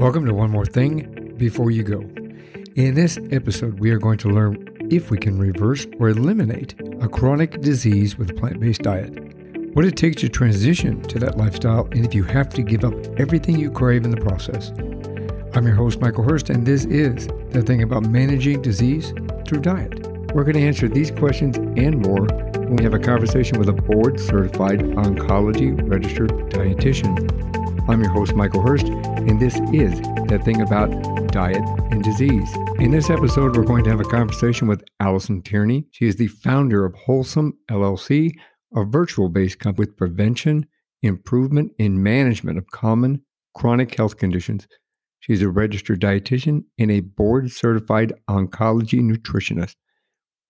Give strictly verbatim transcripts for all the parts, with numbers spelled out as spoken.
Welcome to One More Thing Before You Go. In this episode, we are going to learn if we can reverse or eliminate a chronic disease with a plant-based diet, what it takes to transition to that lifestyle, and if you have to give up everything you crave in the process. I'm your host, Michael Hurst, and this is The Thing About Managing Disease Through Diet. We're going to answer these questions and more when we have a conversation with a board-certified oncology-registered dietitian. I'm your host, Michael Hurst, and this is That Thing About Diet and Disease. In this episode, we're going to have a conversation with Allison Tierney. She is the founder of Wholesome L L C, a virtual-based company with prevention, improvement, and management of common chronic health conditions. She's a registered dietitian and a board-certified oncology nutritionist.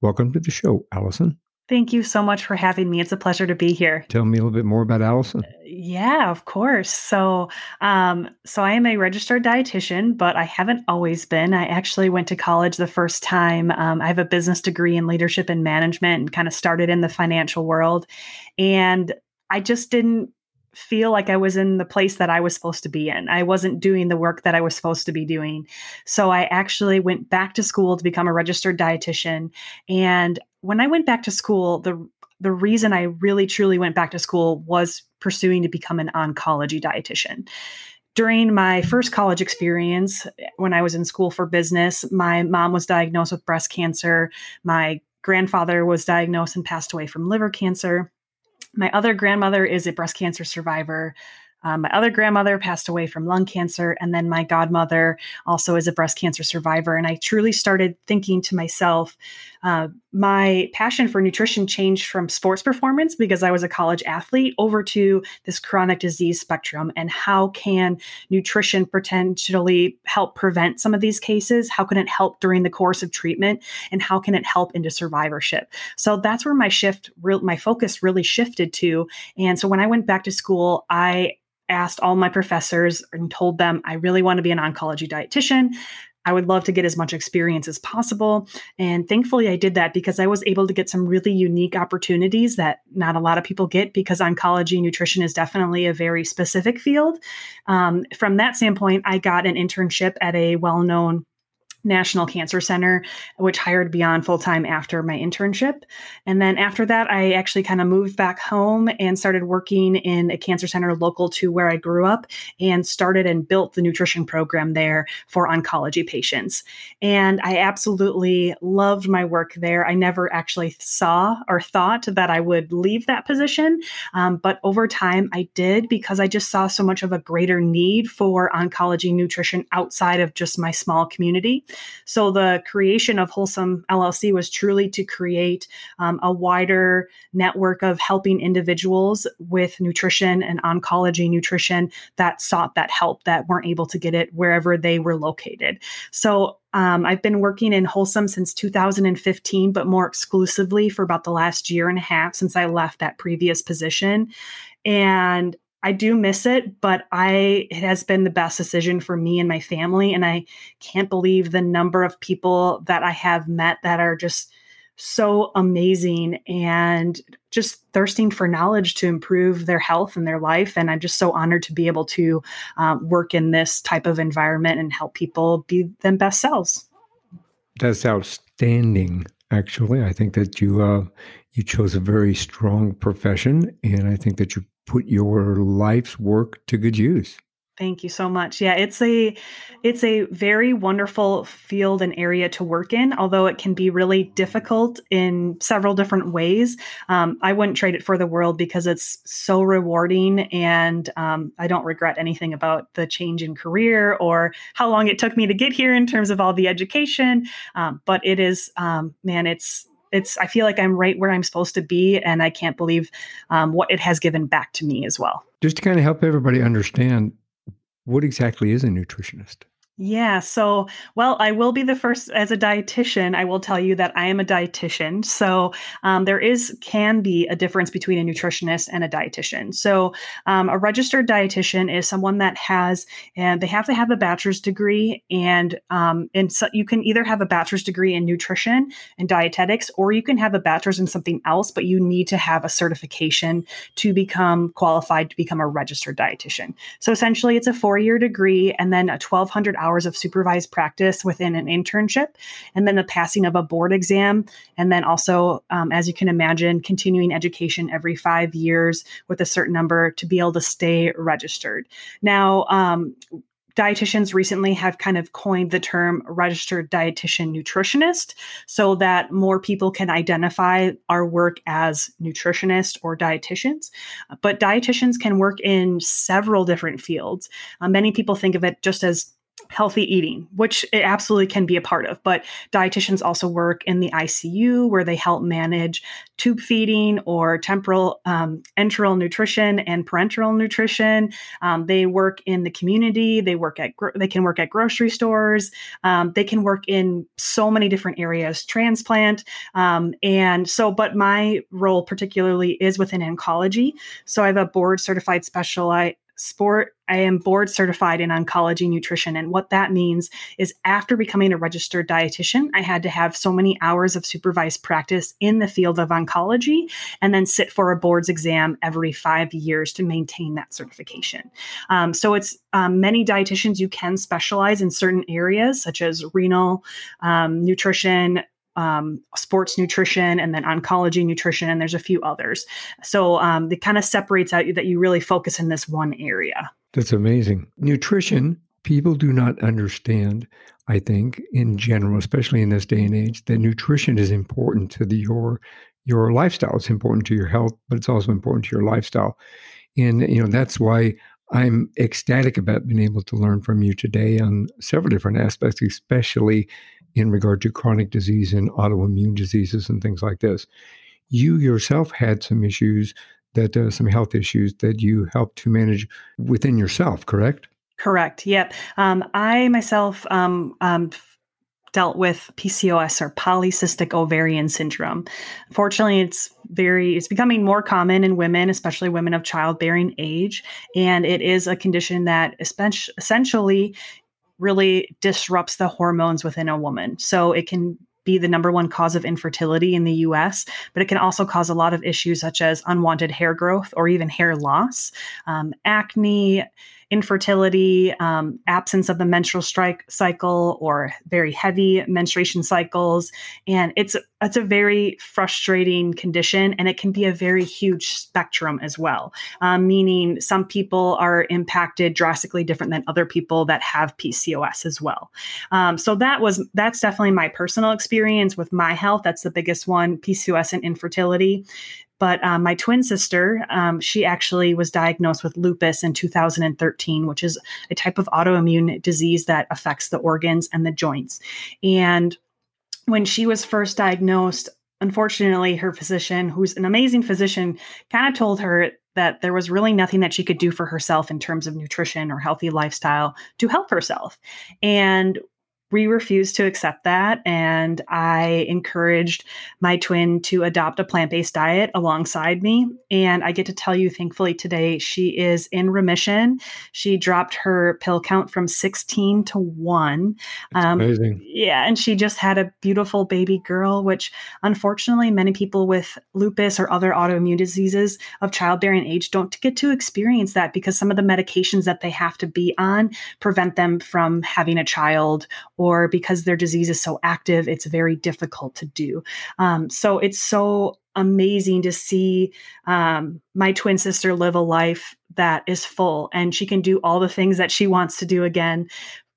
Welcome to the show, Allison. Thank you so much for having me. It's a pleasure to be here. Tell me a little bit more about Allison. Yeah, of course. So, um, so I am a registered dietitian, but I haven't always been. I actually went to college the first time. Um, I have a business degree in leadership and management and kind of started in the financial world. And I just didn't feel like I was in the place that I was supposed to be in. I wasn't doing the work that I was supposed to be doing. So I actually went back to school to become a registered dietitian. And when I went back to school, the the reason I really truly went back to school was pursuing to become an oncology dietitian. During my first college experience, when I was in school for business, my mom was diagnosed with breast cancer. My grandfather was diagnosed and passed away from liver cancer. My other grandmother is a breast cancer survivor. Um, my other grandmother passed away from lung cancer. And then my godmother also is a breast cancer survivor. And I truly started thinking to myself, uh, my passion for nutrition changed from sports performance, because I was a college athlete, over to this chronic disease spectrum. And how can nutrition potentially help prevent some of these cases? How can it help during the course of treatment? And how can it help into survivorship? So that's where my shift, re- my focus really shifted to. And so when I went back to school, I asked all my professors and told them, I really want to be an oncology dietitian. I would love to get as much experience as possible. And thankfully I did that, because I was able to get some really unique opportunities that not a lot of people get, because oncology nutrition is definitely a very specific field. Um, from that standpoint, I got an internship at a well-known National Cancer Center, which hired me on full-time after my internship. And then after that, I actually kind of moved back home and started working in a cancer center local to where I grew up, and started and built the nutrition program there for oncology patients. And I absolutely loved my work there. I never actually saw or thought that I would leave that position. Um, but over time I did, because I just saw so much of a greater need for oncology nutrition outside of just my small community. So the creation of Wholesome L L C was truly to create um, a wider network of helping individuals with nutrition and oncology nutrition that sought that help, that weren't able to get it wherever they were located. So Um, I've been working in Wholesome since two thousand fifteen, but more exclusively for about the last year and a half since I left that previous position. And I do miss it, but I it has been the best decision for me and my family. And I can't believe the number of people that I have met that are just so amazing and just thirsting for knowledge to improve their health and their life. And I'm just so honored to be able to uh, work in this type of environment and help people be their best selves. That's outstanding, actually. I think that you uh, you chose a very strong profession, and I think that you put your life's work to good use. Thank you so much. Yeah, it's a it's a very wonderful field and area to work in, although it can be really difficult in several different ways. Um, I wouldn't trade it for the world, because it's so rewarding, and um, I don't regret anything about the change in career or how long it took me to get here in terms of all the education. Um, but it is, um, man, it's it's. I feel like I'm right where I'm supposed to be, and I can't believe um, what it has given back to me as well. Just to kind of help everybody understand, what exactly is a nutritionist? Yeah. So, well, I will be the first as a dietitian. I will tell you that I am a dietitian. So um, there is can be a difference between a nutritionist and a dietitian. So um, a registered dietitian is someone that has, and they have to have a bachelor's degree. And, um, and so you can either have a bachelor's degree in nutrition and dietetics, or you can have a bachelor's in something else, but you need to have a certification to become qualified to become a registered dietitian. So essentially it's a four-year degree and then a twelve hundred hour hours of supervised practice within an internship, and then the passing of a board exam. And then also, um, as you can imagine, continuing education every five years with a certain number to be able to stay registered. Now, um, dietitians recently have kind of coined the term registered dietitian nutritionist so that more people can identify our work as nutritionists or dietitians. But dietitians can work in several different fields. Uh, many people think of it just as healthy eating, which it absolutely can be a part of, but dietitians also work in the I C U where they help manage tube feeding or temporal, um, enteral nutrition and parenteral nutrition. Um, they work in the community. They work at, gro- they can work at grocery stores. Um, they can work in so many different areas, transplant. Um, and so, but my role particularly is within oncology. So I have a board certified specialized sport. I am board certified in oncology nutrition. And what that means is after becoming a registered dietitian, I had to have so many hours of supervised practice in the field of oncology and then sit for a board's exam every five years to maintain that certification. Um, so it's um, many dietitians, you can specialize in certain areas such as renal um, nutrition, Um, sports nutrition, and then oncology nutrition, and there's a few others. So um, it kind of separates out that you really focus in this one area. That's amazing. Nutrition, people do not understand, I think, in general, especially in this day and age, that nutrition is important to the, your your lifestyle. It's important to your health, but it's also important to your lifestyle. And you know that's why I'm ecstatic about being able to learn from you today on several different aspects, especially in regard to chronic disease and autoimmune diseases and things like this. You yourself had some issues, that uh, some health issues that you helped to manage within yourself, correct? Correct. Yep. Um, I myself um, um, dealt with P C O S or polycystic ovarian syndrome. Fortunately, it's very, it's becoming more common in women, especially women of childbearing age. And it is a condition that essentially really disrupts the hormones within a woman. So it can be the number one cause of infertility in the U S, but it can also cause a lot of issues such as unwanted hair growth or even hair loss, um, acne, infertility, um, absence of the menstrual strike cycle, or very heavy menstruation cycles. And it's it's a very frustrating condition, and it can be a very huge spectrum as well, um, meaning some people are impacted drastically different than other people that have P C O S as well. Um, so that was that's definitely my personal experience with my health. That's the biggest one, P C O S and infertility. But um, my twin sister, um, she actually was diagnosed with lupus in two thousand thirteen, which is a type of autoimmune disease that affects the organs and the joints. And when she was first diagnosed, unfortunately, her physician, who's an amazing physician, kind of told her that there was really nothing that she could do for herself in terms of nutrition or healthy lifestyle to help herself. And we refused to accept that, and I encouraged my twin to adopt a plant-based diet alongside me. And I get to tell you, thankfully, today she is in remission. She dropped her pill count from sixteen to one. That's um, amazing. Yeah, and she just had a beautiful baby girl, which unfortunately many people with lupus or other autoimmune diseases of childbearing age don't get to experience that because some of the medications that they have to be on prevent them from having a child, or because their disease is so active, it's very difficult to do. Um, so it's so amazing to see um, my twin sister live a life that is full, and she can do all the things that she wants to do again.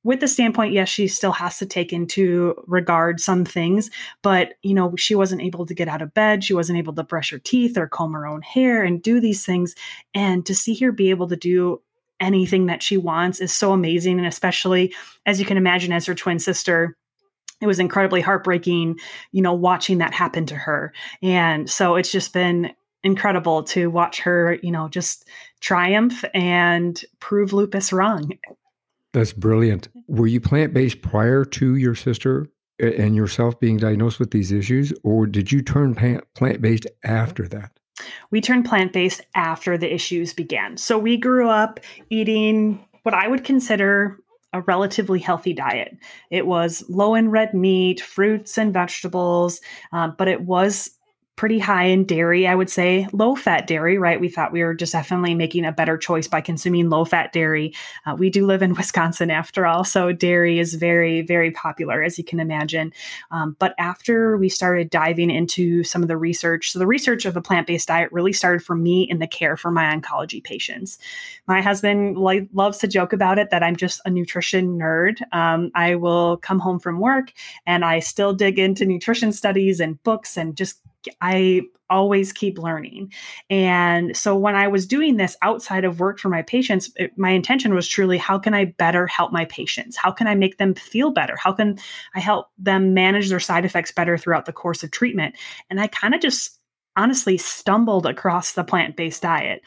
With the standpoint, yes, she still has to take into regard some things, but you know, she wasn't able to get out of bed. She wasn't able to brush her teeth or comb her own hair and do these things. And to see her be able to do anything that she wants is so amazing. And especially, as you can imagine, as her twin sister, it was incredibly heartbreaking, you know, watching that happen to her. And so it's just been incredible to watch her, you know, just triumph and prove lupus wrong. That's brilliant. Were you plant-based prior to your sister and yourself being diagnosed with these issues, or did you turn plant-based after that? We turned plant-based after the issues began. So we grew up eating what I would consider a relatively healthy diet. It was low in red meat, fruits and vegetables, um, but it was pretty high in dairy, I would say, low-fat dairy, right? We thought we were just definitely making a better choice by consuming low-fat dairy. Uh, we do live in Wisconsin, after all, so dairy is very, very popular, as you can imagine. Um, but after we started diving into some of the research, so the research of a plant-based diet really started for me in the care for my oncology patients. My husband li- loves to joke about it, that I'm just a nutrition nerd. Um, I will come home from work, and I still dig into nutrition studies and books and just I always keep learning. And so when I was doing this outside of work for my patients, it, my intention was truly, how can I better help my patients? How can I make them feel better? How can I help them manage their side effects better throughout the course of treatment? And I kind of just honestly stumbled across the plant-based diet.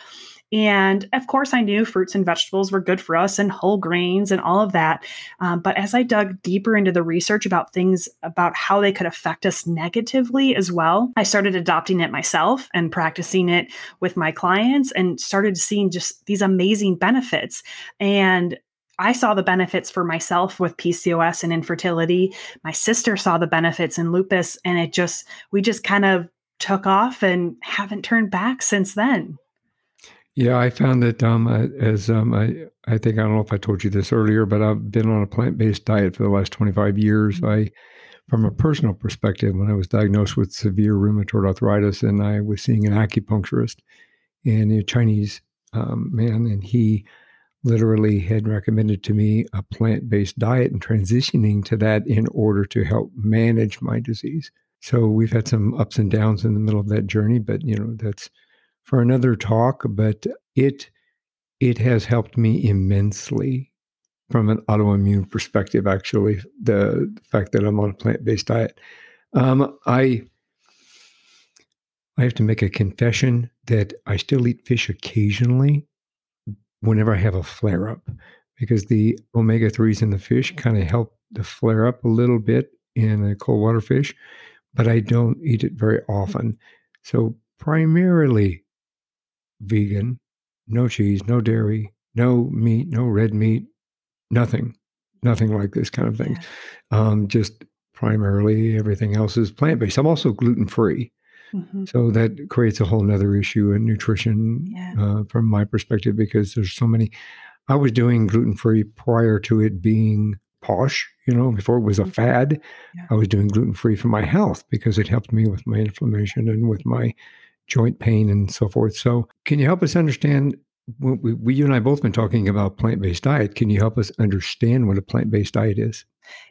And of course, I knew fruits and vegetables were good for us and whole grains and all of that. Um, but as I dug deeper into the research about things about how they could affect us negatively as well, I started adopting it myself and practicing it with my clients and started seeing just these amazing benefits. And I saw the benefits for myself with P C O S and infertility. My sister saw the benefits in lupus. And it just, we just kind of took off and haven't turned back since then. Yeah, I found that um, I, as um, I, I think, I don't know if I told you this earlier, but I've been on a plant-based diet for the last twenty-five years. I, from a personal perspective, when I was diagnosed with severe rheumatoid arthritis, and I was seeing an acupuncturist, and a Chinese um, man, and he literally had recommended to me a plant-based diet and transitioning to that in order to help manage my disease. So we've had some ups and downs in the middle of that journey, but you know, that's for another talk, but it it has helped me immensely from an autoimmune perspective, actually, the, the fact that I'm on a plant-based diet. Um, I I have to make a confession that I still eat fish occasionally whenever I have a flare-up, because the omega threes in the fish kind of help the flare-up a little bit in a cold-water fish, but I don't eat it very often. So primarily vegan, no cheese, no dairy, no meat, no red meat, nothing, nothing like this kind of thing. Yeah. Um, just primarily everything else is plant-based. I'm also gluten-free. Mm-hmm. So that creates a whole nother issue in nutrition, yeah. uh, from my perspective, because there's so many. I was doing gluten-free prior to it being posh, you know, before it was a fad. Yeah. I was doing gluten-free for my health because it helped me with my inflammation and with my joint pain and so forth. So can you help us understand, we, we, you and I both been talking about plant-based diet. Can you help us understand what a plant-based diet is?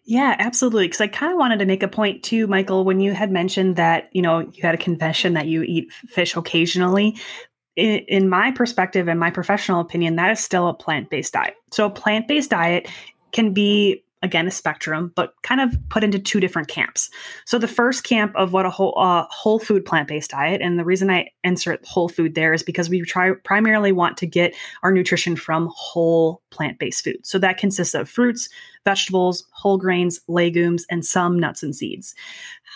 Yeah, absolutely. Because I kind of wanted to make a point too, Michael, when you had mentioned that, you know, you had a confession that you eat fish occasionally. In, in my perspective and my professional opinion, that is still a plant-based diet. So a plant-based diet can be, again, a spectrum, but kind of put into two different camps. So the first camp of what a whole uh, whole food plant-based diet, and the reason I insert whole food there is because we try primarily want to get our nutrition from whole plant-based food. So that consists of fruits, vegetables, whole grains, legumes, and some nuts and seeds.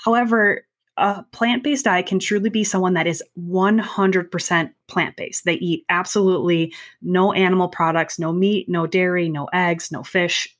However, a plant-based diet can truly be someone that is one hundred percent plant-based. They eat absolutely no animal products, no meat, no dairy, no eggs, no fish,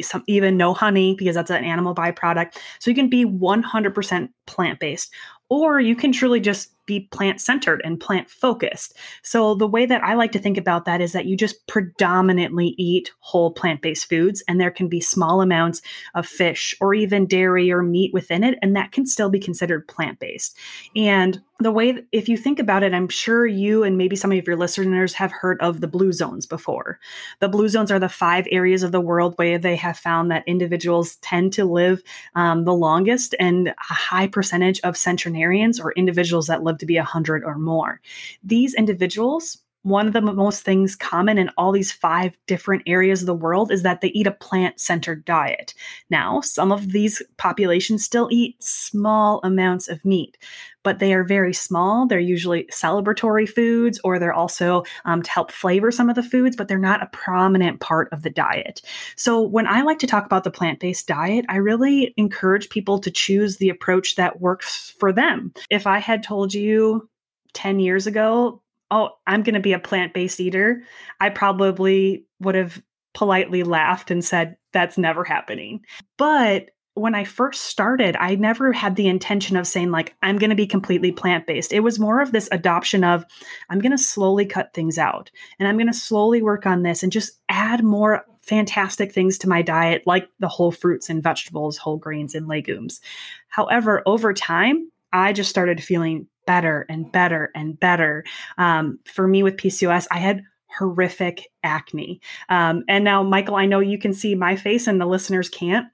some, even no honey, because that's an animal byproduct. So you can be one hundred percent plant-based, or you can truly just be plant-centered and plant-focused. So the way that I like to think about that is that you just predominantly eat whole plant-based foods, and there can be small amounts of fish or even dairy or meat within it, and that can still be considered plant-based. And the way, if you think about it, I'm sure you and maybe some of your listeners have heard of the blue zones before. The blue zones are the five areas of the world where they have found that individuals tend to live um, the longest, and a high percentage of centenarians or individuals that live to be one hundred or more. These individuals, one of the most things common in all these five different areas of the world is that they eat a plant-centered diet. Now, some of these populations still eat small amounts of meat, but they are very small. They're usually celebratory foods, or they're also um, to help flavor some of the foods, but they're not a prominent part of the diet. So when I like to talk about the plant-based diet, I really encourage people to choose the approach that works for them. If I had told you ten years ago, oh, I'm going to be a plant-based eater, I probably would have politely laughed and said, that's never happening. But when I first started, I never had the intention of saying like, I'm going to be completely plant-based. It was more of this adoption of, I'm going to slowly cut things out and I'm going to slowly work on this and just add more fantastic things to my diet, like the whole fruits and vegetables, whole grains and legumes. However, over time, I just started feeling better and better and better. Um, for me with P C O S, I had horrific acne. Um, and now, Michael, I know you can see my face and the listeners can't.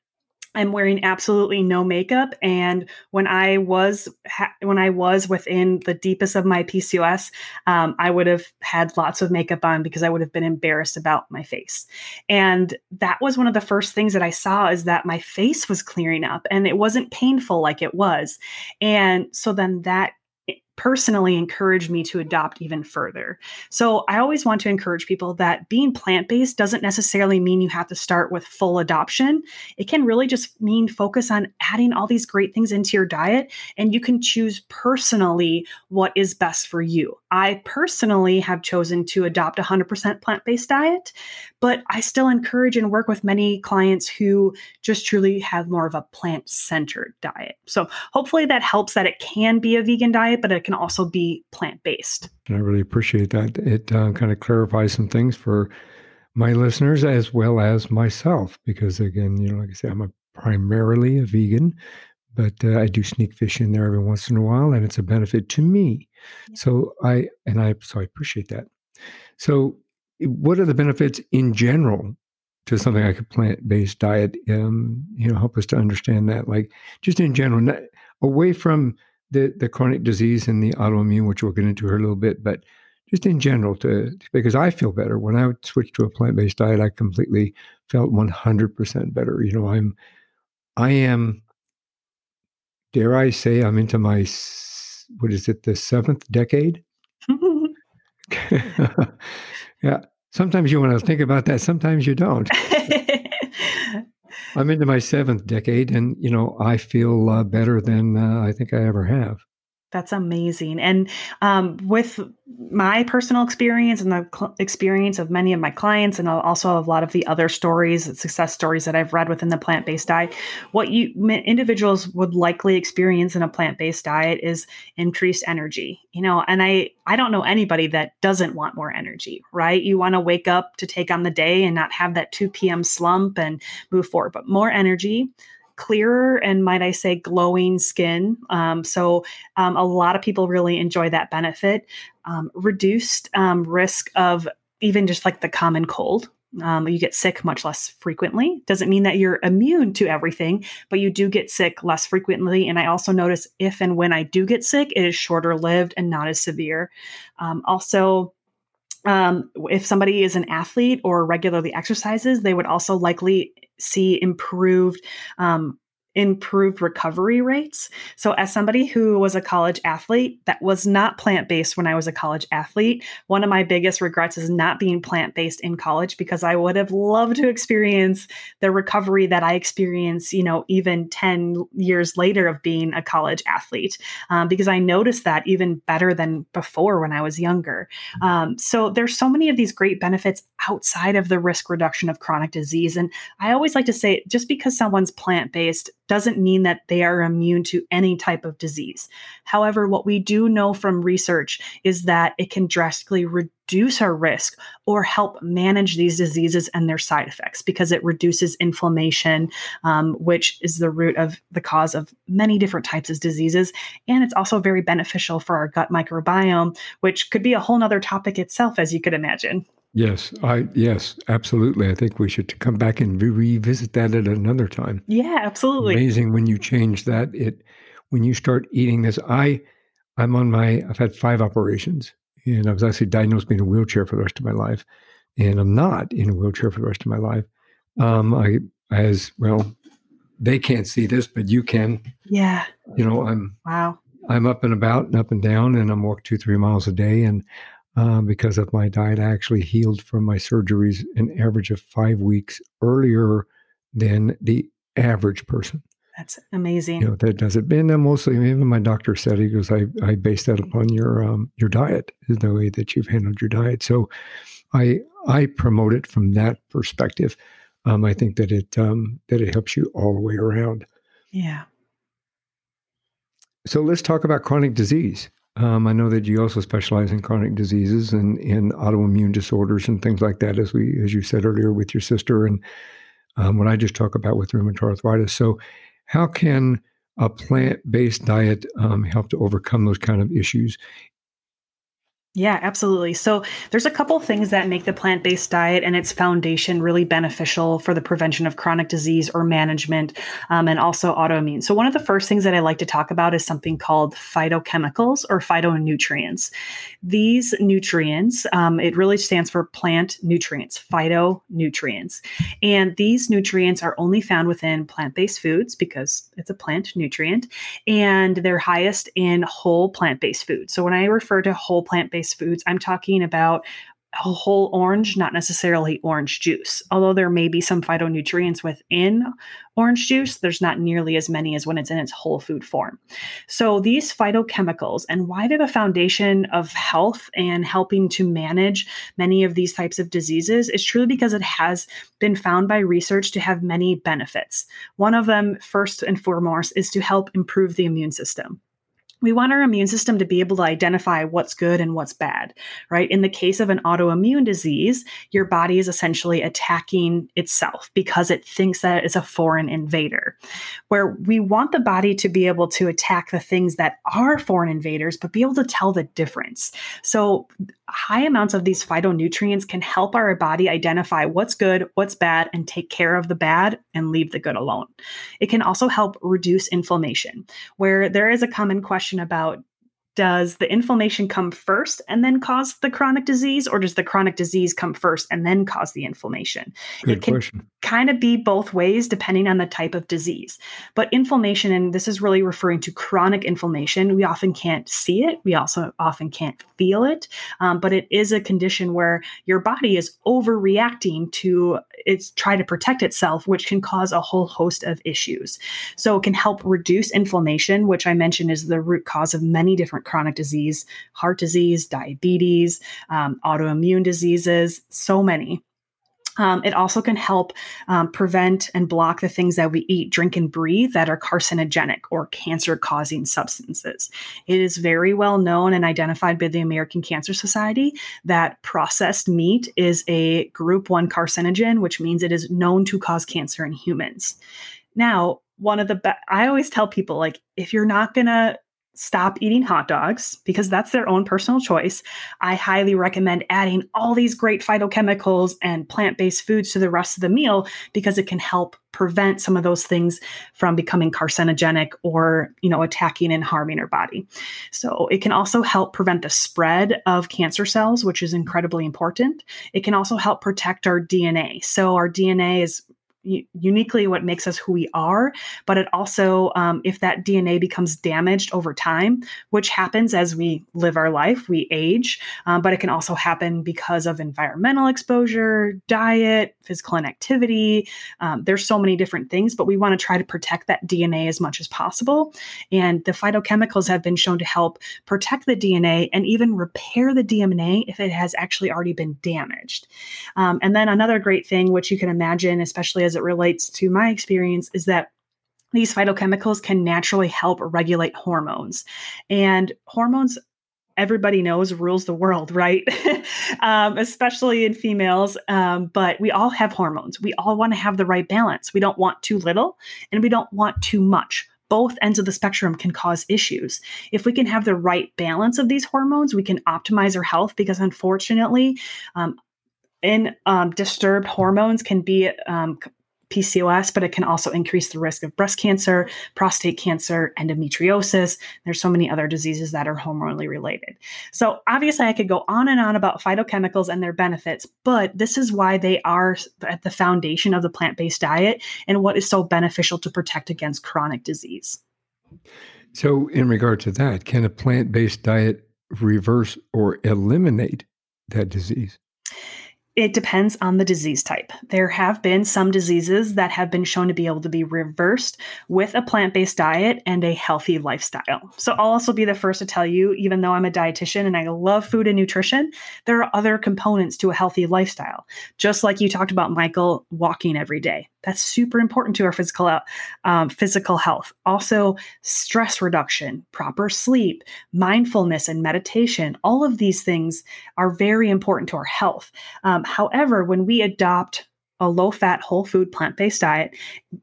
I'm wearing absolutely no makeup. And when I was, ha- when I was within the deepest of my P C O S, um, I would have had lots of makeup on because I would have been embarrassed about my face. And that was one of the first things that I saw, is that my face was clearing up and it wasn't painful like it was. And so then that personally encouraged me to adopt even further. So I always want to encourage people that being plant-based doesn't necessarily mean you have to start with full adoption. It can really just mean focus on adding all these great things into your diet, and you can choose personally what is best for you. I personally have chosen to adopt a one hundred percent plant-based diet, but I still encourage and work with many clients who just truly have more of a plant-centered diet. So hopefully that helps, that it can be a vegan diet, but it can also be plant-based. I really appreciate that. It uh, kind of clarifies some things for my listeners as well as myself, because again, you know, like I said, I'm a, primarily a vegan, but uh, I do sneak fish in there every once in a while, and it's a benefit to me. Yeah. So I, and I, so I appreciate that. So what are the benefits in general to something like a plant-based diet? Um, you know, help us to understand that, like just in general, not, away from the the chronic disease and the autoimmune, which we'll get into here a little bit, but just in general, to because I feel better. When I switched to a plant-based diet, I completely felt one hundred percent better. You know, I'm, I am, dare I say, I'm into my, what is it, the seventh decade? Yeah. Sometimes you want to think about that. Sometimes you don't. I'm into my seventh decade, and, you know, I feel uh, better than uh, I think I ever have. That's amazing. And um, with my personal experience and the cl- experience of many of my clients, and also a lot of the other stories, success stories that I've read within the plant-based diet, what you individuals would likely experience in a plant-based diet is increased energy. You know, and I, I don't know anybody that doesn't want more energy, right? You want to wake up to take on the day and not have that two p.m. slump and move forward, but more energy, clearer, and might I say glowing skin. Um, so um, a lot of people really enjoy that benefit. Um, reduced um, risk of even just like the common cold. Um, you get sick much less frequently. Doesn't mean that you're immune to everything, but you do get sick less frequently. And I also notice if and when I do get sick, it is shorter lived and not as severe. Um, also, Um, if somebody is an athlete or regularly exercises, they would also likely see improved, um, improved recovery rates. So as somebody who was a college athlete that was not plant-based when I was a college athlete, one of my biggest regrets is not being plant-based in college, because I would have loved to experience the recovery that I experienced, you know, even ten years later of being a college athlete, um, because I noticed that even better than before when I was younger. Um, so there's so many of these great benefits outside of the risk reduction of chronic disease. And I always like to say, just because someone's plant-based doesn't mean that they are immune to any type of disease. However, what we do know from research is that it can drastically reduce our risk or help manage these diseases and their side effects, because it reduces inflammation, um, which is the root of the cause of many different types of diseases. And it's also very beneficial for our gut microbiome, which could be a whole nother topic itself, as you could imagine. Yes, I yes, absolutely. I think we should come back and re- revisit that at another time. Yeah, absolutely. Amazing when you change that. It when you start eating this. I I'm on my. I've had five operations, and I was actually diagnosed being in a wheelchair for the rest of my life, and I'm not in a wheelchair for the rest of my life. Um, I as well. They can't see this, but you can. Yeah. You know, I'm. Wow. I'm up and about and up and down, and I'm walking two, three miles a day. And uh, because of my diet, I actually healed from my surgeries an average of five weeks earlier than the average person. That's amazing. You know, that does it. And mostly, even my doctor said, he goes, I, I base that upon your um, your diet, the way that you've handled your diet. So I I promote it from that perspective. Um, I think that it um, that it helps you all the way around. Yeah. So let's talk about chronic disease. Um, I know that you also specialize in chronic diseases and in autoimmune disorders and things like that, as we as you said earlier with your sister, and um, what I just talked about with rheumatoid arthritis. So how can a plant-based diet um, help to overcome those kind of issues? Yeah, absolutely. So there's a couple things that make the plant-based diet and its foundation really beneficial for the prevention of chronic disease or management, um, and also autoimmune. So one of the first things that I like to talk about is something called phytochemicals or phytonutrients. These nutrients, um, it really stands for plant nutrients, phytonutrients. And these nutrients are only found within plant-based foods because it's a plant nutrient, and they're highest in whole plant-based foods. So when I refer to whole plant-based foods, I'm talking about a whole orange, not necessarily orange juice. Although there may be some phytonutrients within orange juice, there's not nearly as many as when it's in its whole food form. So these phytochemicals, and why they're the foundation of health and helping to manage many of these types of diseases, is truly because it has been found by research to have many benefits. One of them, first and foremost, is to help improve the immune system. We want our immune system to be able to identify what's good and what's bad, right? In the case of an autoimmune disease, your body is essentially attacking itself because it thinks that it's a foreign invader, where we want the body to be able to attack the things that are foreign invaders, but be able to tell the difference. So high amounts of these phytonutrients can help our body identify what's good, what's bad, and take care of the bad and leave the good alone. It can also help reduce inflammation, where there is a common question about, does the inflammation come first and then cause the chronic disease, or does the chronic disease come first and then cause the inflammation? Good it can question. Kind of be both ways depending on the type of disease. But inflammation, and this is really referring to chronic inflammation, we often can't see it. We also often can't feel it. Um, but it is a condition where your body is overreacting to it's try to protect itself, which can cause a whole host of issues. So it can help reduce inflammation, which I mentioned is the root cause of many different chronic disease, heart disease, diabetes, um, autoimmune diseases, so many. Um, it also can help um, prevent and block the things that we eat, drink, and breathe that are carcinogenic or cancer-causing substances. It is very well known and identified by the American Cancer Society that processed meat is a group one carcinogen, which means it is known to cause cancer in humans. Now, one of the be- I always tell people, like, if you're not going to stop eating hot dogs because that's their own personal choice, I highly recommend adding all these great phytochemicals and plant-based foods to the rest of the meal, because it can help prevent some of those things from becoming carcinogenic or, you know, attacking and harming our body. So it can also help prevent the spread of cancer cells, which is incredibly important. It can also help protect our D N A. So our D N A is uniquely what makes us who we are, but it also, um, if that D N A becomes damaged over time, which happens as we live our life, we age, um, but it can also happen because of environmental exposure, diet, physical inactivity. Um, there's so many different things, but we want to try to protect that D N A as much as possible. And the phytochemicals have been shown to help protect the D N A and even repair the D N A if it has actually already been damaged. Um, and then another great thing, which you can imagine, especially as it relates to my experience, is that these phytochemicals can naturally help regulate hormones. And hormones, everybody knows, rules the world, right? um, especially in females. Um, but we all have hormones. We all want to have the right balance. We don't want too little and we don't want too much. Both ends of the spectrum can cause issues. If we can have the right balance of these hormones, we can optimize our health, because unfortunately, um, In um, disturbed hormones can be um, P C O S, but it can also increase the risk of breast cancer, prostate cancer, endometriosis. There's so many other diseases that are hormonally related. So obviously I could go on and on about phytochemicals and their benefits, but this is why they are at the foundation of the plant-based diet and what is so beneficial to protect against chronic disease. So in regard to that, can a plant-based diet reverse or eliminate that disease? It depends on the disease type. There have been some diseases that have been shown to be able to be reversed with a plant-based diet and a healthy lifestyle. So I'll also be the first to tell you, even though I'm a dietitian and I love food and nutrition, there are other components to a healthy lifestyle. Just like you talked about, Michael, walking every day. That's super important to our physical um, physical health. Also, stress reduction, proper sleep, mindfulness and meditation. All of these things are very important to our health. Um, however, when we adopt a low-fat, whole food, plant-based diet,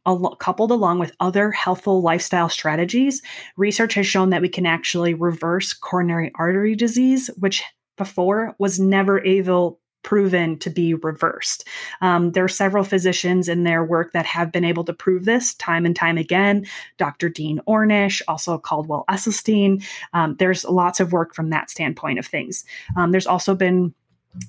al- coupled along with other healthful lifestyle strategies, research has shown that we can actually reverse coronary artery disease, which before was never able proven to be reversed. Um, there are several physicians in their work that have been able to prove this time and time again. Doctor Dean Ornish, also Caldwell Esselstein. Um, there's lots of work from that standpoint of things. Um, there's also been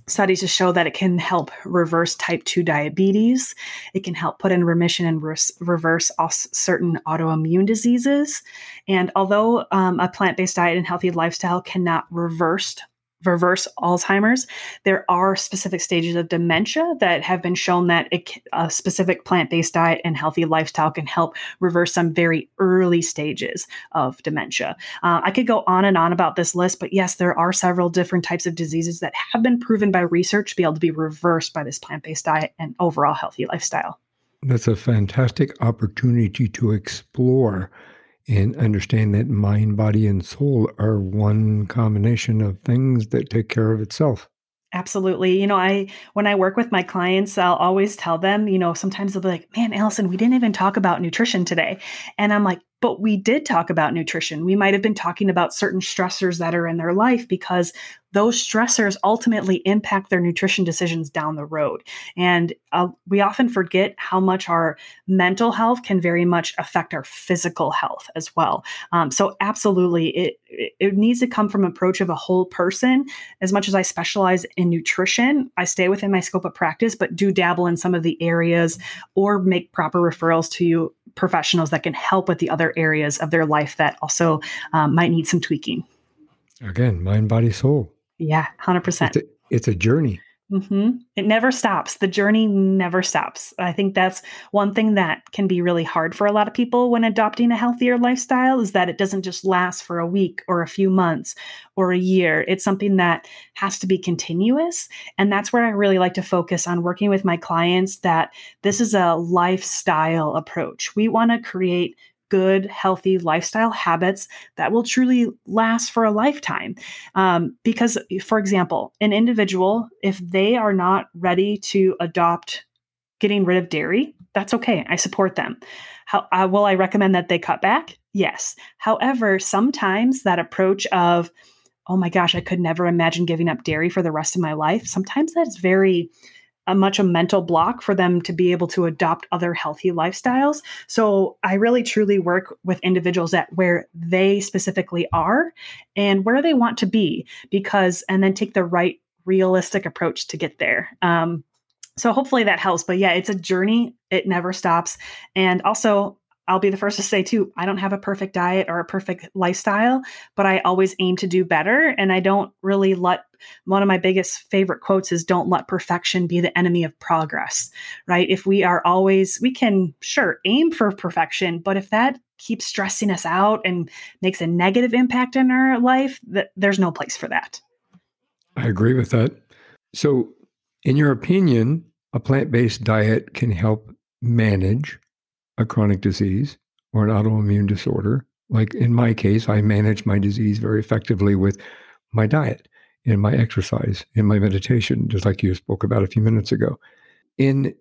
studies to show that it can help reverse type two diabetes. It can help put in remission and re- reverse certain autoimmune diseases. And although um, a plant-based diet and healthy lifestyle cannot reverse reverse Alzheimer's, there are specific stages of dementia that have been shown that it, a specific plant-based diet and healthy lifestyle can help reverse some very early stages of dementia. Uh, I could go on and on about this list, but yes, there are several different types of diseases that have been proven by research to be able to be reversed by this plant-based diet and overall healthy lifestyle. That's a fantastic opportunity to explore and understand that mind, body, and soul are one combination of things that take care of itself. Absolutely. You know, I, when I work with my clients, I'll always tell them, you know, sometimes they'll be like, man, Allison, we didn't even talk about nutrition today. And I'm like, but we did talk about nutrition. We might've been talking about certain stressors that are in their life because those stressors ultimately impact their nutrition decisions down the road. And uh, we often forget how much our mental health can very much affect our physical health as well. Um, so absolutely, it, it needs to come from an approach of a whole person. As much as I specialize in nutrition, I stay within my scope of practice, but do dabble in some of the areas or make proper referrals to professionals that can help with the other areas of their life that also um, might need some tweaking. Again, mind, body, soul. Yeah, one hundred percent. It's a, it's a journey. Mm-hmm. It never stops. The journey never stops. I think that's one thing that can be really hard for a lot of people when adopting a healthier lifestyle is that it doesn't just last for a week or a few months or a year. It's something that has to be continuous. And that's where I really like to focus on working with my clients that this is a lifestyle approach. We want to create good, healthy lifestyle habits that will truly last for a lifetime. Um, because, for example, an individual, if they are not ready to adopt getting rid of dairy, that's okay. I support them. How, uh, will I recommend that they cut back? Yes. However, sometimes that approach of, oh my gosh, I could never imagine giving up dairy for the rest of my life. Sometimes that's very a much a mental block for them to be able to adopt other healthy lifestyles. So I really truly work with individuals at where they specifically are and where they want to be because, and then take the right realistic approach to get there. Um, so hopefully that helps, but yeah, it's a journey. It never stops. And also I'll be the first to say too, I don't have a perfect diet or a perfect lifestyle, but I always aim to do better. And I don't really let, one of my biggest favorite quotes is don't let perfection be the enemy of progress, right? If we are always, we can sure aim for perfection, but if that keeps stressing us out and makes a negative impact in our life, that there's no place for that. I agree with that. So in your opinion, a plant-based diet can help manage a chronic disease or an autoimmune disorder. Like in my case, I manage my disease very effectively with my diet and my exercise and my meditation, just like you spoke about a few minutes ago. In,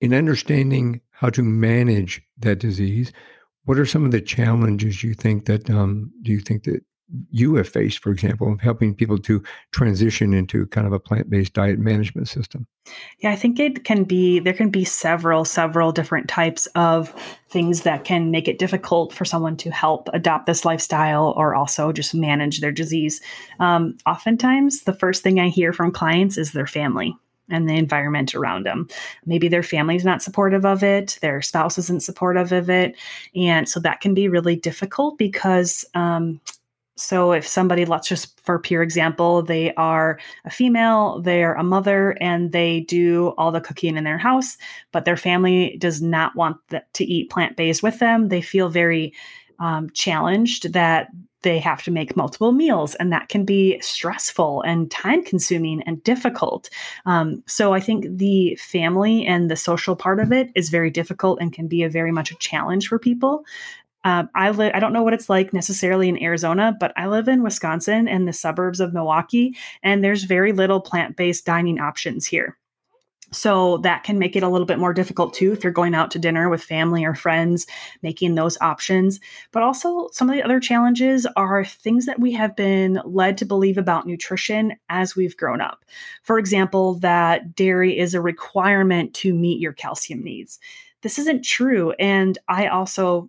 in understanding how to manage that disease, what are some of the challenges you think that um, do you think that you have faced, for example, of helping people to transition into kind of a plant-based diet management system? Yeah, I think it can be, there can be several, several different types of things that can make it difficult for someone to help adopt this lifestyle or also just manage their disease. Um, oftentimes, the first thing I hear from clients is their family. and the environment around them. Maybe their family's not supportive of it, their spouse isn't supportive of it. And so that can be really difficult because, um, so if somebody, let's just for pure example, they are a female, they're a mother, and they do all the cooking in their house, but their family does not want that to eat plant-based with them. They feel very um, challenged that they have to make multiple meals, and that can be stressful and time-consuming and difficult. Um, so I think the family and the social part of it is very difficult and can be a very much a challenge for people. Uh, I live, I don't know what it's like necessarily in Arizona, but I live in Wisconsin and the suburbs of Milwaukee, and there's very little plant-based dining options here. So that can make it a little bit more difficult too, if you're going out to dinner with family or friends, making those options. But also some of the other challenges are things that we have been led to believe about nutrition as we've grown up. For example, that dairy is a requirement to meet your calcium needs. This isn't true. And I also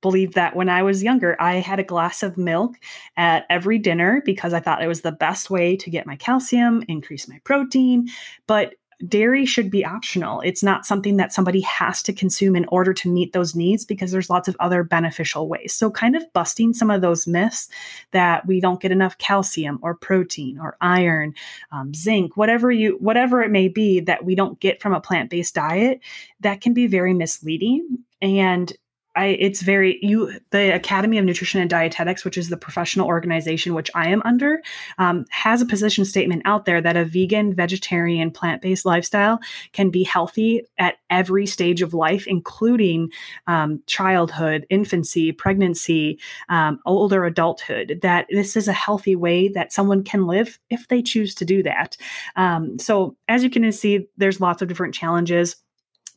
believe that when I was younger, I had a glass of milk at every dinner because I thought it was the best way to get my calcium, increase my protein. But dairy should be optional. It's not something that somebody has to consume in order to meet those needs, because there's lots of other beneficial ways. So kind of busting some of those myths that we don't get enough calcium or protein or iron, um, zinc, whatever you, whatever it may be that we don't get from a plant-based diet, that can be very misleading. And I, it's very, you, the Academy of Nutrition and Dietetics, which is the professional organization which I am under, um, has a position statement out there that a vegan, vegetarian, plant-based lifestyle can be healthy at every stage of life, including um, childhood, infancy, pregnancy, um, older adulthood, that this is a healthy way that someone can live if they choose to do that. Um, so as you can see, there's lots of different challenges.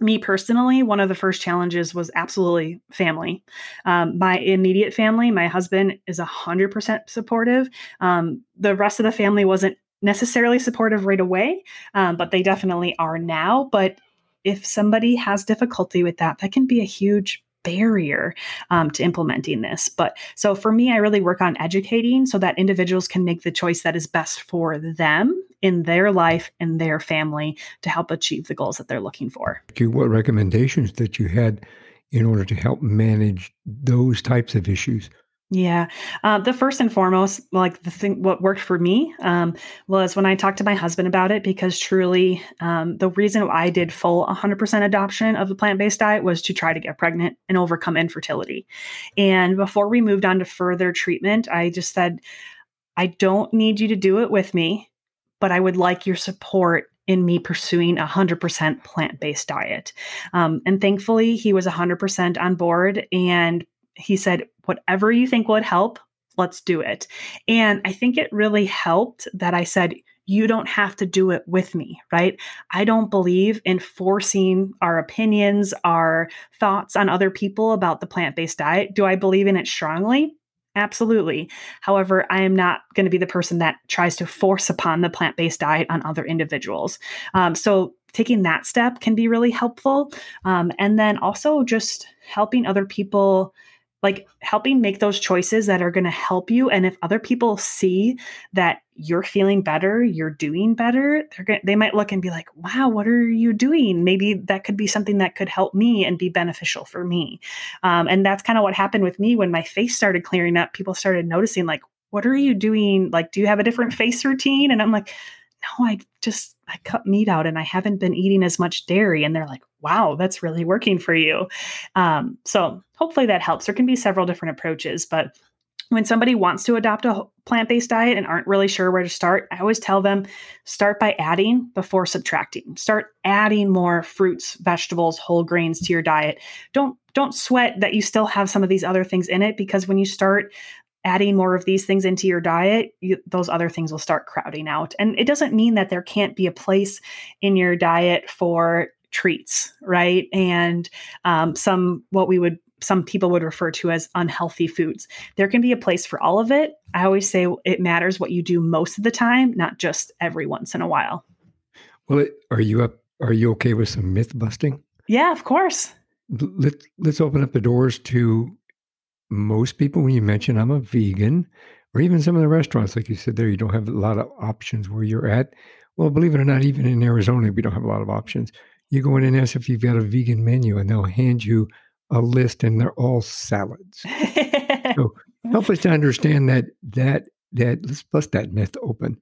Me personally, one of the first challenges was absolutely family. Um, my immediate family, my husband is one hundred percent supportive. Um, the rest of the family wasn't necessarily supportive right away, um, but they definitely are now. But if somebody has difficulty with that, that can be a huge barrier um, to implementing this. But so for me, I really work on educating so that individuals can make the choice that is best for them in their life and their family to help achieve the goals that they're looking for. What recommendations that you had in order to help manage those types of issues? Yeah. Uh, the first and foremost, like the thing, what worked for me um, was when I talked to my husband about it, because truly um, the reason I did full one hundred percent adoption of the plant-based diet was to try to get pregnant and overcome infertility. And before we moved on to further treatment, I just said, I don't need you to do it with me, but I would like your support in me pursuing a one hundred percent plant-based diet. Um, and thankfully he was one hundred percent on board, and he said, whatever you think would help, let's do it. And I think it really helped that I said, you don't have to do it with me, right? I don't believe in forcing our opinions, our thoughts on other people about the plant-based diet. Do I believe in it strongly? Absolutely. However, I am not going to be the person that tries to force upon the plant-based diet on other individuals. Um, so taking that step can be really helpful. Um, and then also just helping other people, like helping make those choices that are going to help you. And if other people see that you're feeling better, you're doing better, they're gonna, they might look and be like, wow, what are you doing? Maybe that could be something that could help me and be beneficial for me. Um, and that's kind of what happened with me when my face started clearing up. People started noticing, like, what are you doing? Like, do you have a different face routine? And I'm like, no, I just, I cut meat out and I haven't been eating as much dairy. And they're like, wow, that's really working for you. Um, so hopefully that helps. There can be several different approaches, but when somebody wants to adopt a plant-based diet and aren't really sure where to start, I always tell them, start by adding before subtracting. Start adding more fruits, vegetables, whole grains to your diet. Don't, don't sweat that you still have some of these other things in it, because when you start adding more of these things into your diet, you, those other things will start crowding out. And it doesn't mean that there can't be a place in your diet for treats, right? And um, some, what we would, some people would refer to as unhealthy foods. There can be a place for all of it. I always say it matters what you do most of the time, not just every once in a while. Well, it, are you up? Are you okay with some myth busting? Yeah, of course. Let's let's open up the doors to most people when you mention I'm a vegan, or even some of the restaurants, like you said there, you don't have a lot of options where you're at. Well, believe it or not, even in Arizona, we don't have a lot of options. You go in and ask if you've got a vegan menu, and they'll hand you a list, and they're all salads. So help us to understand that, that, that, let's bust that myth open.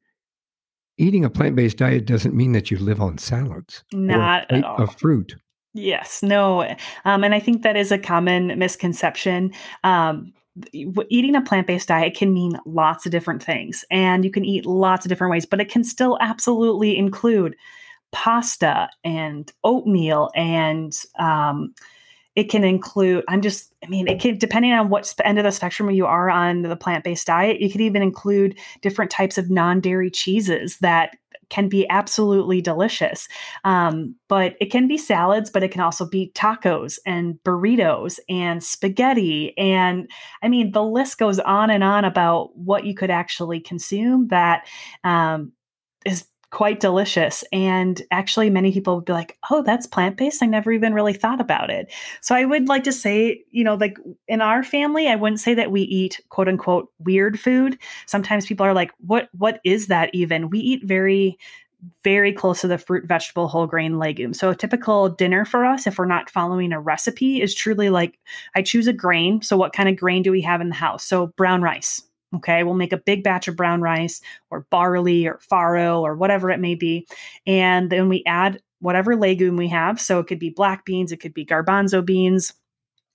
Eating a plant-based diet doesn't mean that you live on salads. Not at all. Or a fruit. Yes, no. Um, and I think that is a common misconception. Um, eating a plant-based diet can mean lots of different things, and you can eat lots of different ways, but it can still absolutely include pasta and oatmeal and, um, it can include, I'm just, I mean, it can, depending on what sp- end of the spectrum you are on the plant-based diet, you could even include different types of non-dairy cheeses that can be absolutely delicious. Um, but it can be salads, but it can also be tacos and burritos and spaghetti. And I mean, the list goes on and on about what you could actually consume that um, is quite delicious. And actually many people would be like, oh, that's plant-based. I never even really thought about it. So I would like to say, you know, like in our family, I wouldn't say that we eat quote unquote weird food. Sometimes people are like, what, what is that even? We eat very, very close to the fruit, vegetable, whole grain, legume. So a typical dinner for us, if we're not following a recipe, is truly like, I choose a grain. So what kind of grain do we have in the house? So brown rice. Okay, we'll make a big batch of brown rice or barley or farro or whatever it may be. And then we add whatever legume we have. So it could be black beans, it could be garbanzo beans,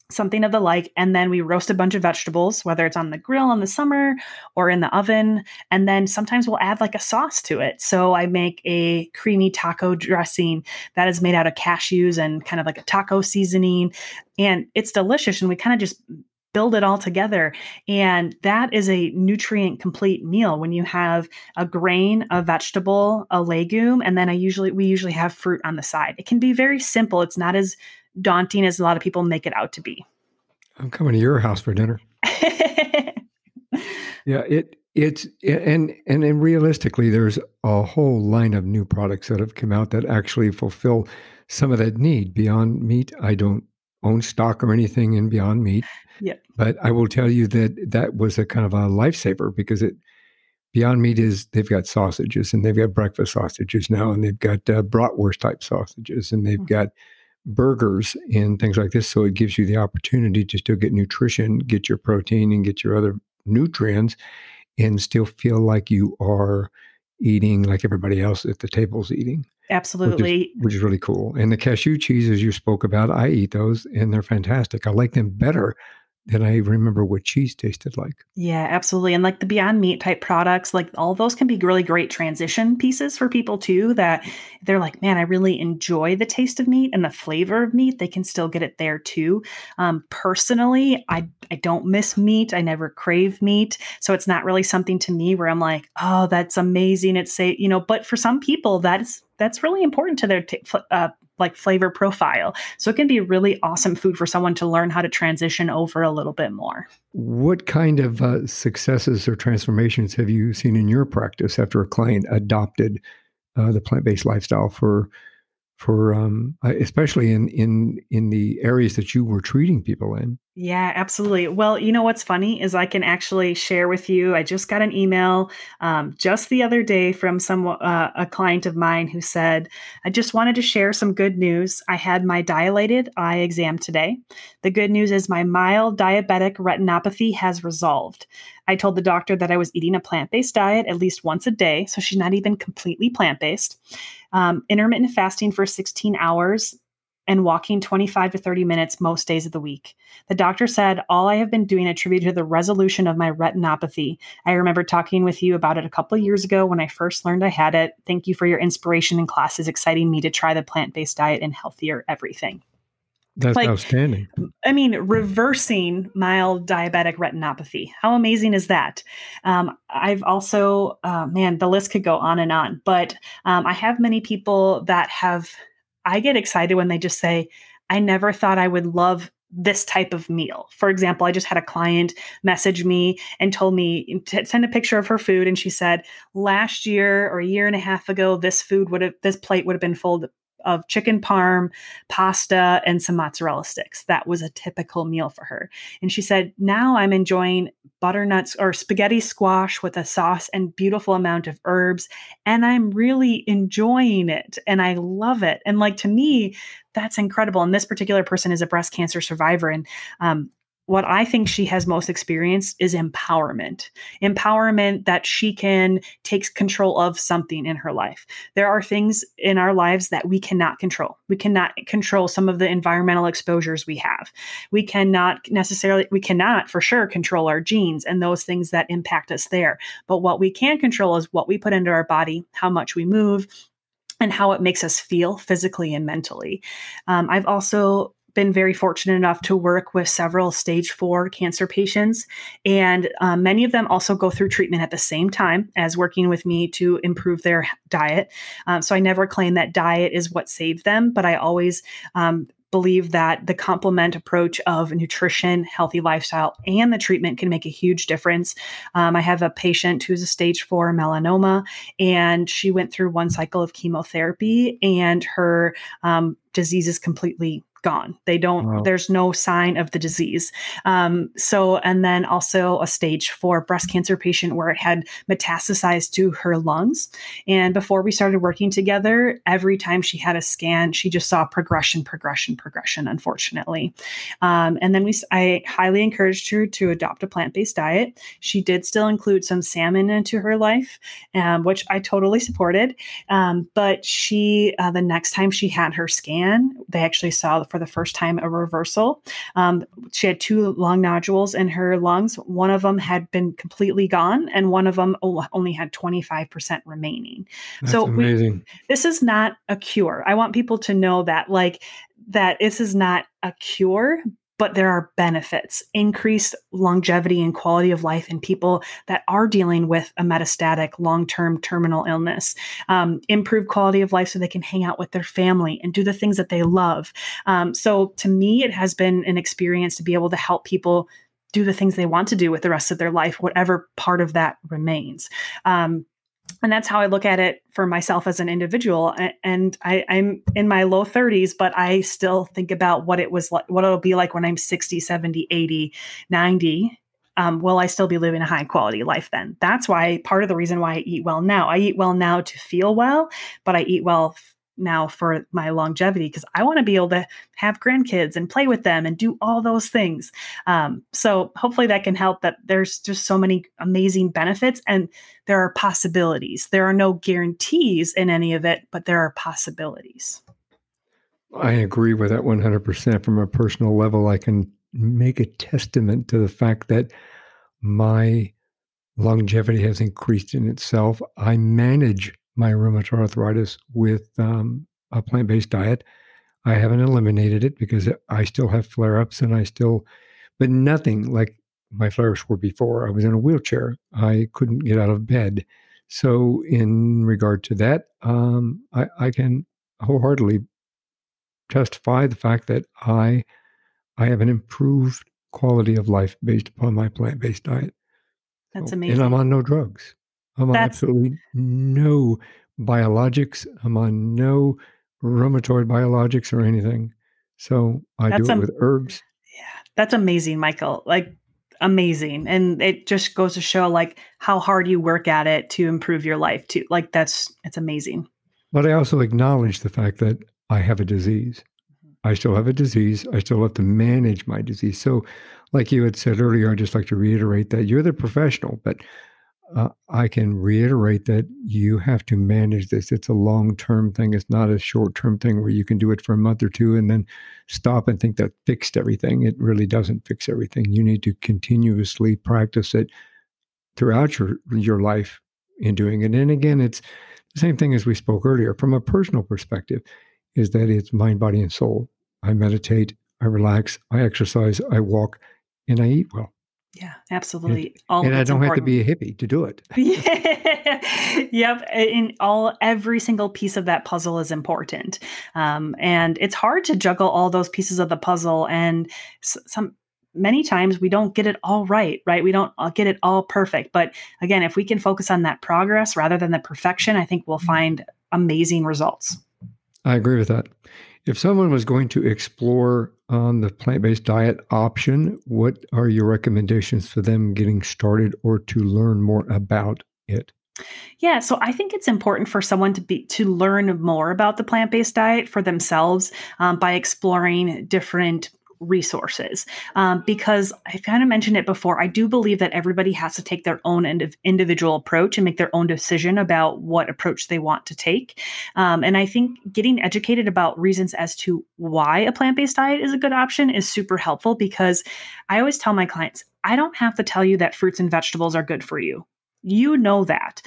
something of the like. And then we roast a bunch of vegetables, whether it's on the grill in the summer or in the oven. And then sometimes we'll add like a sauce to it. So I make a creamy taco dressing that is made out of cashews and kind of like a taco seasoning. And it's delicious. And we kind of just build it all together. And that is a nutrient complete meal when you have a grain, a vegetable, a legume, and then I usually, we usually have fruit on the side. It can be very simple. It's not as daunting as a lot of people make it out to be. I'm coming to your house for dinner. Yeah, it, it's, and, and, and realistically, there's a whole line of new products that have come out that actually fulfill some of that need. Beyond Meat, I don't own stock or anything in Beyond Meat. Yeah. But I will tell you that that was a kind of a lifesaver, because it, Beyond Meat is, they've got sausages, and they've got breakfast sausages now, and they've got uh, bratwurst type sausages, and they've mm-hmm. got burgers and things like this. So it gives you the opportunity to still get nutrition, get your protein, and get your other nutrients, and still feel like you are eating like everybody else at the table's eating. Absolutely. Which is, which is really cool. And the cashew cheeses you spoke about, I eat those and they're fantastic. I like them better than I remember what cheese tasted like. Yeah, absolutely. And like the Beyond Meat type products, like all those can be really great transition pieces for people too, that they're like, man, I really enjoy the taste of meat and the flavor of meat. They can still get it there too. Um, personally, I, I don't miss meat. I never crave meat. So it's not really something to me where I'm like, oh, that's amazing. It's safe, you know, but for some people that's, that's really important to their t- uh, like flavor profile. So it can be really awesome food for someone to learn how to transition over a little bit more. What kind of uh, successes or transformations have you seen in your practice after a client adopted uh, the plant-based lifestyle for, for um, especially in, in, in the areas that you were treating people in? Yeah, absolutely. Well, you know, what's funny is I can actually share with you, I just got an email um, just the other day from some uh, a client of mine who said, I just wanted to share some good news. I had my dilated eye exam today. The good news is my mild diabetic retinopathy has resolved. I told the doctor that I was eating a plant-based diet at least once a day. So she's not even completely plant-based. Um, intermittent fasting for sixteen hours. And walking twenty-five to thirty minutes most days of the week. The doctor said, all I have been doing attributed to the resolution of my retinopathy. I remember talking with you about it a couple of years ago when I first learned I had it. Thank you for your inspiration and classes, exciting me to try the plant-based diet and healthier everything. That's like, outstanding. I mean, reversing mild diabetic retinopathy. How amazing is that? Um, I've also, uh, man, the list could go on and on, but um, I have many people that have... I get excited when they just say, I never thought I would love this type of meal. For example, I just had a client message me and told me, t- send a picture of her food. And she said, last year or a year and a half ago, this food would have, this plate would have been full, of chicken parm, pasta, and some mozzarella sticks. That was a typical meal for her. And she said, now I'm enjoying butternuts or spaghetti squash with a sauce and beautiful amount of herbs. And I'm really enjoying it. And I love it. And like, to me, that's incredible. And this particular person is a breast cancer survivor. And, um, what I think she has most experienced is empowerment, empowerment that she can take control of something in her life. There are things in our lives that we cannot control. We cannot control some of the environmental exposures we have. We cannot necessarily, we cannot for sure control our genes and those things that impact us there. But what we can control is what we put into our body, how much we move, and how it makes us feel physically and mentally. Um, I've also been very fortunate enough to work with several stage four cancer patients. And uh, many of them also go through treatment at the same time as working with me to improve their diet. Um, so I never claim that diet is what saved them, but I always um, believe that the complement approach of nutrition, healthy lifestyle, and the treatment can make a huge difference. Um, I have a patient who's a stage four melanoma, and she went through one cycle of chemotherapy, and her um, disease is completely gone. They don't, wow. There's no sign of the disease. Um, so, and then also a stage four breast cancer patient where it had metastasized to her lungs. And before we started working together, every time she had a scan, she just saw progression, progression, progression, unfortunately. Um, and then we, I highly encouraged her to adopt a plant-based diet. She did still include some salmon into her life, um, which I totally supported. Um, but she, uh, the next time she had her scan, they actually saw the for the first time a reversal. Um, she had two lung nodules in her lungs. One of them had been completely gone, and one of them only had twenty-five percent remaining. That's so amazing. We, this is not a cure. I want people to know that, like, that this is not a cure, but there are benefits, increased longevity and quality of life in people that are dealing with a metastatic long-term terminal illness, um, improved quality of life so they can hang out with their family and do the things that they love. Um, so to me, it has been an experience to be able to help people do the things they want to do with the rest of their life, whatever part of that remains. Um, And that's how I look at it for myself as an individual. And I, I'm in my low thirties, but I still think about what it was like, what it'll be like when I'm sixty, seventy, eighty, ninety. Um, will I still be living a high quality life then? That's why part of the reason why I eat well now. I eat well now to feel well, but I eat well f- now for my longevity, because I want to be able to have grandkids and play with them and do all those things. Um, so hopefully that can help, that there's just so many amazing benefits, and there are possibilities. There are no guarantees in any of it, but there are possibilities. I agree with that one hundred percent. From a personal level, I can make a testament to the fact that my longevity has increased in itself. I manage my rheumatoid arthritis with um, a plant-based diet. I haven't eliminated it because I still have flare-ups, and I still, but nothing like my flare-ups were before. I was in a wheelchair. I couldn't get out of bed. So in regard to that, um, I, I can wholeheartedly testify the fact that I, I have an improved quality of life based upon my plant-based diet. That's so amazing. And I'm on no drugs. I'm on That's... absolutely no biologics. I'm on no rheumatoid biologics or anything. So I That's do it am- with herbs. Yeah. That's amazing, Michael. Like, amazing. And it just goes to show, like, how hard you work at it to improve your life too. Like, that's, it's amazing. But I also acknowledge the fact that I have a disease. I still have a disease. I still have to manage my disease. So like you had said earlier, I'd just like to reiterate that you're the professional, but Uh, I can reiterate that you have to manage this. It's a long-term thing. It's not a short-term thing where you can do it for a month or two and then stop and think that fixed everything. It really doesn't fix everything. You need to continuously practice it throughout your, your life in doing it. And again, it's the same thing as we spoke earlier. From a personal perspective, is that it's mind, body, and soul. I meditate, I relax, I exercise, I walk, and I eat well. Yeah, absolutely. And, all and I don't important. Have to be a hippie to do it. Yeah. Yep. And all, every single piece of that puzzle is important. Um, and it's hard to juggle all those pieces of the puzzle. And some, many times we don't get it all right, right? We don't get it all perfect. But again, if we can focus on that progress rather than the perfection, I think we'll find amazing results. I agree with that. If someone was going to explore on the plant-based diet option, what are your recommendations for them getting started or to learn more about it? Yeah, so I think it's important for someone to be to learn more about the plant-based diet for themselves um, by exploring different resources. Um, because I kind of mentioned it before, I do believe that everybody has to take their own ind- individual approach and make their own decision about what approach they want to take. Um, and I think getting educated about reasons as to why a plant-based diet is a good option is super helpful, because I always tell my clients, I don't have to tell you that fruits and vegetables are good for you. You know that.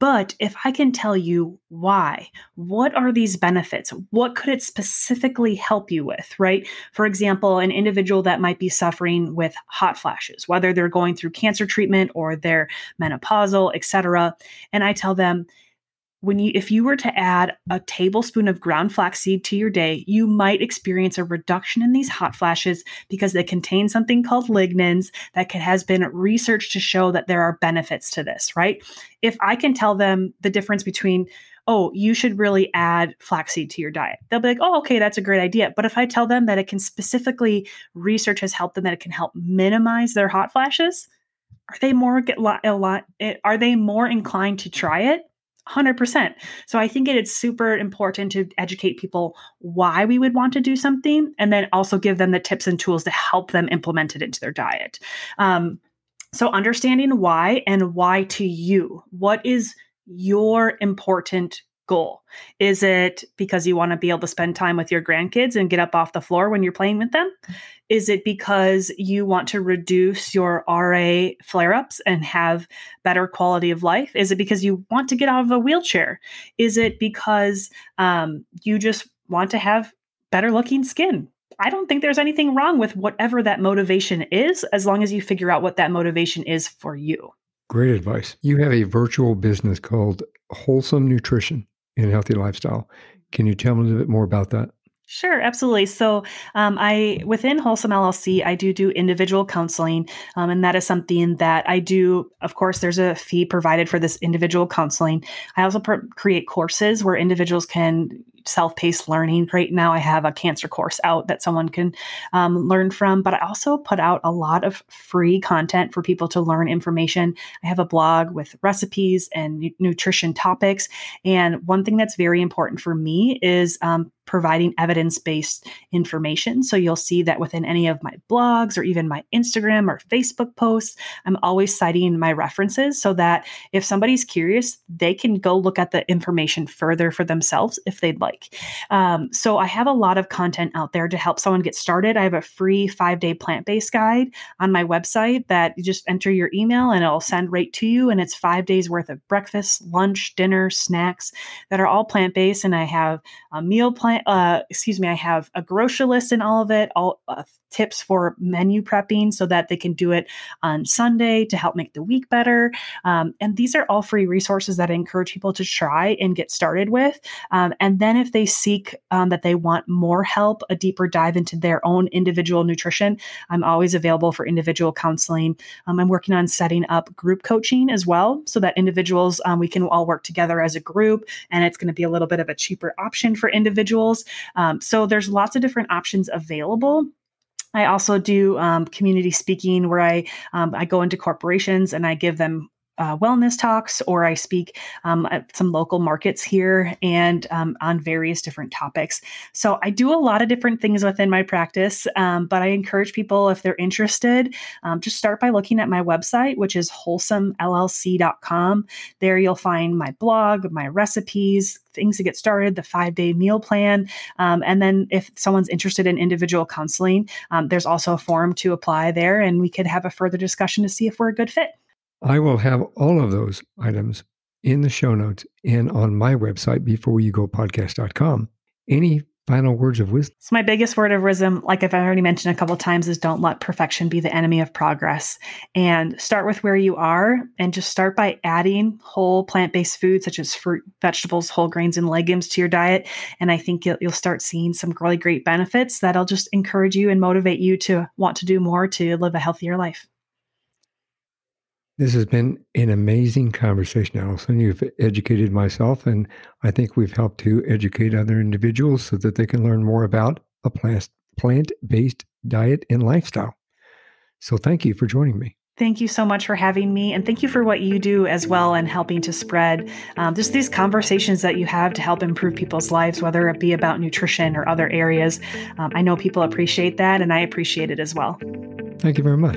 But if I can tell you why, what are these benefits? What could it specifically help you with, right? For example, an individual that might be suffering with hot flashes, whether they're going through cancer treatment or they're menopausal, et cetera. And I tell them, when you, if you were to add a tablespoon of ground flaxseed to your day, you might experience a reduction in these hot flashes because they contain something called lignans that can, has been researched to show that there are benefits to this, right? If I can tell them the difference between, oh, you should really add flaxseed to your diet, they'll be like, oh, okay, that's a great idea. But if I tell them that it can specifically, research has helped them that it can help minimize their hot flashes, are they more get a lot? Are they more inclined to try it? one hundred percent. So I think it is super important to educate people why we would want to do something, and then also give them the tips and tools to help them implement it into their diet. Um, so understanding why and why to you. What is your important goal? Is it because you want to be able to spend time with your grandkids and get up off the floor when you're playing with them? Is it because you want to reduce your R A flare-ups and have better quality of life? Is it because you want to get out of a wheelchair? Is it because um, you just want to have better looking skin? I don't think there's anything wrong with whatever that motivation is, as long as you figure out what that motivation is for you. Great advice. You have a virtual business called Wholesome Nutrition and Healthy Lifestyle. Can you tell me a little bit more about that? Sure, absolutely. So um, I, within Wholesome L L C, I do do individual counseling. Um, and that is something that I do. Of course, there's a fee provided for this individual counseling. I also pr- create courses where individuals can self-paced learning. Right now I have a cancer course out that someone can um, learn from, but I also put out a lot of free content for people to learn information. I have a blog with recipes and nu- nutrition topics. And one thing that's very important for me is um, providing evidence-based information. So you'll see that within any of my blogs or even my Instagram or Facebook posts, I'm always citing my references so that if somebody's curious, they can go look at the information further for themselves if they'd like. Um, so I have a lot of content out there to help someone get started. I have a free five-day plant-based guide on my website that you just enter your email and it'll send right to you. And it's five days worth of breakfast, lunch, dinner, snacks that are all plant-based. And I have a meal plan, uh, excuse me, I have a grocery list in all of it, all uh, tips for menu prepping so that they can do it on Sunday to help make the week better. Um, and these are all free resources that I encourage people to try and get started with. Um, and then if they seek um, that they want more help, a deeper dive into their own individual nutrition, I'm always available for individual counseling. Um, I'm working on setting up group coaching as well, so that individuals, um, we can all work together as a group, and it's going to be a little bit of a cheaper option for individuals. Um, so there's lots of different options available. I also do um, community speaking where I um, I go into corporations and I give them Uh, wellness talks, or I speak um, at some local markets here and um, on various different topics. So I do a lot of different things within my practice, um, but I encourage people, if they're interested, um, just start by looking at my website, which is wholesome l l c dot com. There you'll find my blog, my recipes, things to get started, the five-day meal plan. Um, and then if someone's interested in individual counseling, um, there's also a form to apply there, and we could have a further discussion to see if we're a good fit. I will have all of those items in the show notes and on my website, before you go podcast dot com. Any final words of wisdom? So my biggest word of wisdom, like I've already mentioned a couple of times, is don't let perfection be the enemy of progress, and start with where you are, and just start by adding whole plant-based foods such as fruit, vegetables, whole grains, and legumes to your diet. And I think you'll, you'll start seeing some really great benefits that'll just encourage you and motivate you to want to do more to live a healthier life. This has been an amazing conversation, Allison. You've educated myself, and I think we've helped to educate other individuals so that they can learn more about a plant, plant-based diet and lifestyle. So thank you for joining me. Thank you so much for having me. And thank you for what you do as well and helping to spread um, just these conversations that you have to help improve people's lives, whether it be about nutrition or other areas. Um, I know people appreciate that, and I appreciate it as well. Thank you very much.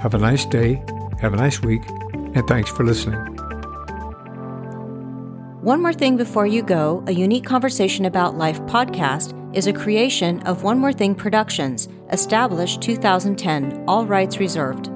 Have a nice day, have a nice week, and thanks for listening. One More Thing Before You Go, a unique conversation about life podcast, is a creation of One More Thing Productions, established two thousand ten, all rights reserved.